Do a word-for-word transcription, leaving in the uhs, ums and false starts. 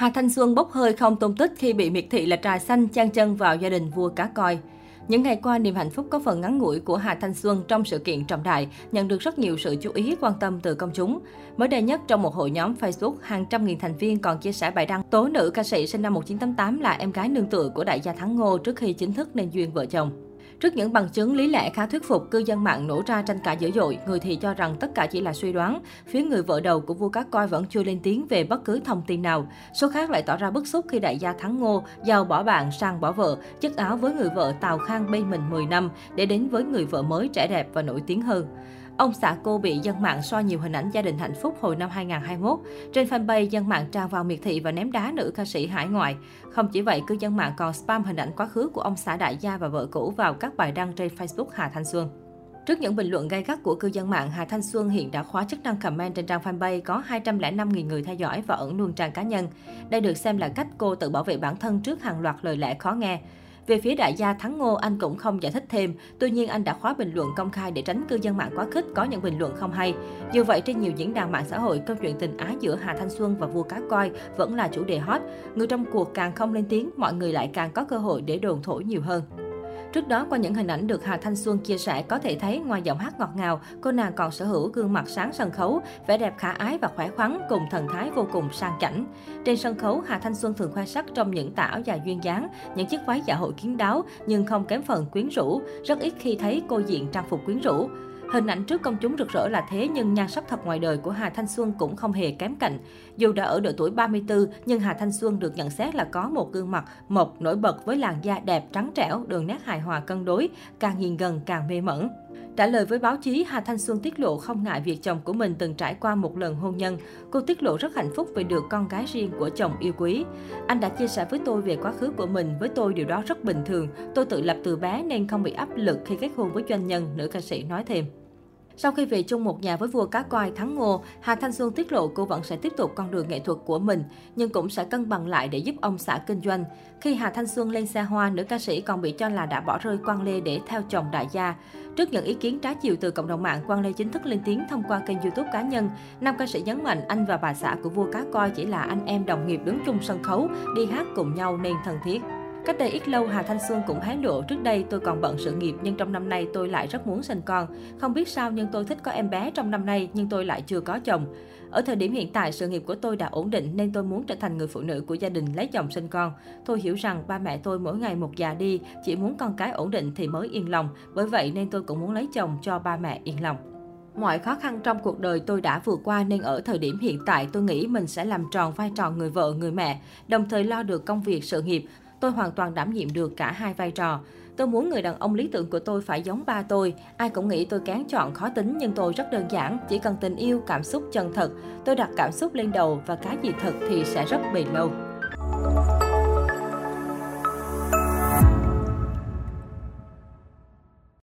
Hà Thanh Xuân bốc hơi không tôn tích khi bị miệt thị là trà xanh chan chân vào gia đình vua cá koi. Những ngày qua, niềm hạnh phúc có phần ngắn ngủi của Hà Thanh Xuân trong sự kiện trọng đại nhận được rất nhiều sự chú ý, quan tâm từ công chúng. Mới đây nhất, trong một hội nhóm Facebook, hàng trăm nghìn thành viên còn chia sẻ bài đăng tố nữ ca sĩ sinh năm một nghìn chín trăm tám mươi tám là em gái nương tựa của đại gia Thắng Ngô trước khi chính thức nên duyên vợ chồng. Trước những bằng chứng lý lẽ khá thuyết phục, cư dân mạng nổ ra tranh cãi dữ dội, người thì cho rằng tất cả chỉ là suy đoán, phía người vợ đầu của vua cá koi vẫn chưa lên tiếng về bất cứ thông tin nào. Số khác lại tỏ ra bức xúc khi đại gia Thắng Ngô giàu bỏ bạn sang bỏ vợ, chất áo với người vợ tào khang bên mình mười năm để đến với người vợ mới trẻ đẹp và nổi tiếng hơn. Ông xã cô bị dân mạng soi nhiều hình ảnh gia đình hạnh phúc hồi năm hai nghìn không trăm hai mươi mốt. Trên fanpage, dân mạng tràn vào miệt thị và ném đá nữ ca sĩ hải ngoại. Không chỉ vậy, cư dân mạng còn spam hình ảnh quá khứ của ông xã đại gia và vợ cũ vào các bài đăng trên Facebook Hà Thanh Xuân. Trước những bình luận gay gắt của cư dân mạng, Hà Thanh Xuân hiện đã khóa chức năng comment trên trang fanpage có hai trăm lẻ năm nghìn người theo dõi và ẩn luôn trang cá nhân. Đây được xem là cách cô tự bảo vệ bản thân trước hàng loạt lời lẽ khó nghe. Về phía đại gia Thắng Ngô, anh cũng không giải thích thêm, tuy nhiên anh đã khóa bình luận công khai để tránh cư dân mạng quá khích có những bình luận không hay. Dù vậy, trên nhiều diễn đàn mạng xã hội, câu chuyện tình ái giữa Hà Thanh Xuân và vua cá koi vẫn là chủ đề hot. Người trong cuộc càng không lên tiếng, mọi người lại càng có cơ hội để đồn thổi nhiều hơn. Trước đó, qua những hình ảnh được Hà Thanh Xuân chia sẻ, có thể thấy ngoài giọng hát ngọt ngào, cô nàng còn sở hữu gương mặt sáng sân khấu, vẻ đẹp khả ái và khỏe khoắn cùng thần thái vô cùng sang chảnh. Trên sân khấu, Hà Thanh Xuân thường khoe sắc trong những tà áo dài duyên dáng, những chiếc váy dạ hội kín đáo nhưng không kém phần quyến rũ, rất ít khi thấy cô diện trang phục quyến rũ. Hình ảnh trước công chúng rực rỡ là thế nhưng nhan sắc thật ngoài đời của Hà Thanh Xuân cũng không hề kém cạnh. Dù đã ở độ tuổi ba mươi tư nhưng Hà Thanh Xuân được nhận xét là có một gương mặt mộc nổi bật với làn da đẹp trắng trẻo, đường nét hài hòa cân đối, càng nhìn gần càng mê mẩn. Trả lời với báo chí, Hà Thanh Xuân tiết lộ không ngại việc chồng của mình từng trải qua một lần hôn nhân. Cô tiết lộ rất hạnh phúc vì được con gái riêng của chồng yêu quý. Anh đã chia sẻ với tôi về quá khứ của mình, với tôi điều đó rất bình thường. Tôi tự lập từ bé nên không bị áp lực khi kết hôn với doanh nhân, nữ ca sĩ nói thêm. Sau khi về chung một nhà với vua cá koi Thắng Ngô, Hà Thanh Xuân tiết lộ cô vẫn sẽ tiếp tục con đường nghệ thuật của mình, nhưng cũng sẽ cân bằng lại để giúp ông xã kinh doanh. Khi Hà Thanh Xuân lên xe hoa, nữ ca sĩ còn bị cho là đã bỏ rơi Quang Lê để theo chồng đại gia. Trước những ý kiến trái chiều từ cộng đồng mạng, Quang Lê chính thức lên tiếng thông qua kênh YouTube cá nhân. Nam ca sĩ nhấn mạnh anh và bà xã của vua cá koi chỉ là anh em đồng nghiệp đứng chung sân khấu, đi hát cùng nhau nên thân thiết. Cách đây ít lâu, Hà Thanh Xuân cũng hé lộ, trước đây tôi còn bận sự nghiệp nhưng trong năm nay tôi lại rất muốn sinh con. Không biết sao nhưng tôi thích có em bé trong năm nay nhưng tôi lại chưa có chồng. Ở thời điểm hiện tại, sự nghiệp của tôi đã ổn định nên tôi muốn trở thành người phụ nữ của gia đình, lấy chồng sinh con. Tôi hiểu rằng ba mẹ tôi mỗi ngày một già đi, chỉ muốn con cái ổn định thì mới yên lòng. Bởi vậy nên tôi cũng muốn lấy chồng cho ba mẹ yên lòng. Mọi khó khăn trong cuộc đời tôi đã vượt qua nên ở thời điểm hiện tại tôi nghĩ mình sẽ làm tròn vai trò người vợ, người mẹ, đồng thời lo được công việc, sự nghiệp. Tôi hoàn toàn đảm nhiệm được cả hai vai trò. Tôi muốn người đàn ông lý tưởng của tôi phải giống ba tôi. Ai cũng nghĩ tôi kén chọn, khó tính nhưng tôi rất đơn giản. Chỉ cần tình yêu, cảm xúc chân thật. Tôi đặt cảm xúc lên đầu và cái gì thật thì sẽ rất bền lâu.